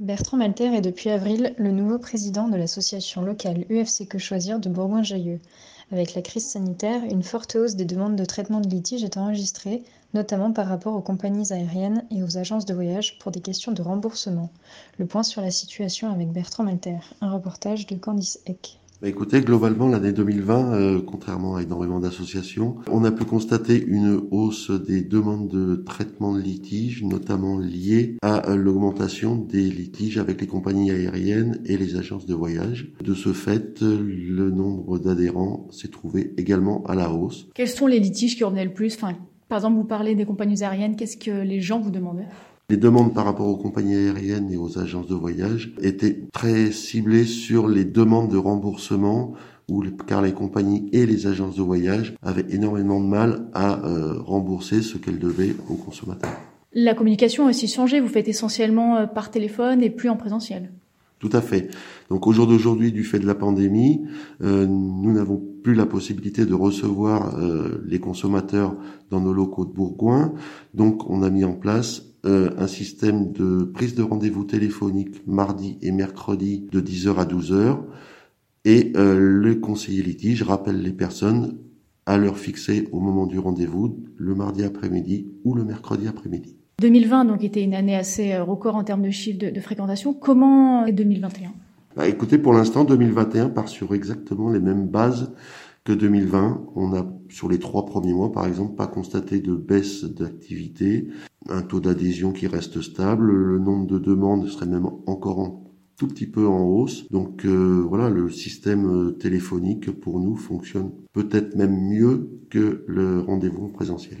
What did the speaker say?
Bertrand Malter est depuis avril le nouveau président de l'association locale UFC Que Choisir de Bourgoin-Jallieu. Avec la crise sanitaire, une forte hausse des demandes de traitement de litige est enregistrée, notamment par rapport aux compagnies aériennes et aux agences de voyage pour des questions de remboursement. Le point sur la situation avec Bertrand Malter, un reportage de Candice Eck. Écoutez, globalement, l'année 2020, contrairement à énormément d'associations, on a pu constater une hausse des demandes de traitement de litiges, notamment liées à l'augmentation des litiges avec les compagnies aériennes et les agences de voyage. De ce fait, le nombre d'adhérents s'est trouvé également à la hausse. Quels sont les litiges qui revenaient le plus ? Par exemple, vous parlez des compagnies aériennes, qu'est-ce que les gens vous demandaient ? Les demandes par rapport aux compagnies aériennes et aux agences de voyage étaient très ciblées sur les demandes de remboursement, car les compagnies et les agences de voyage avaient énormément de mal à rembourser ce qu'elles devaient aux consommateurs. La communication a aussi changé, vous faites essentiellement par téléphone et plus en présentiel. Tout à fait. Donc au jour d'aujourd'hui, du fait de la pandémie, nous n'avons plus la possibilité de recevoir les consommateurs dans nos locaux de Bourgoin. Donc on a mis en place un système de prise de rendez-vous téléphonique mardi et mercredi de 10h à 12h. Et le conseiller litige rappelle les personnes à l'heure fixée au moment du rendez-vous, le mardi après-midi ou le mercredi après-midi. 2020 donc était une année assez record en termes de chiffre de fréquentation. Comment est 2021 ? Écoutez, pour l'instant, 2021 part sur exactement les mêmes bases que 2020. On a, sur les 3 premiers mois, par exemple, pas constaté de baisse d'activité, un taux d'adhésion qui reste stable, le nombre de demandes serait même encore un tout petit peu en hausse. Donc voilà, le système téléphonique, pour nous, fonctionne peut-être même mieux que le rendez-vous présentiel.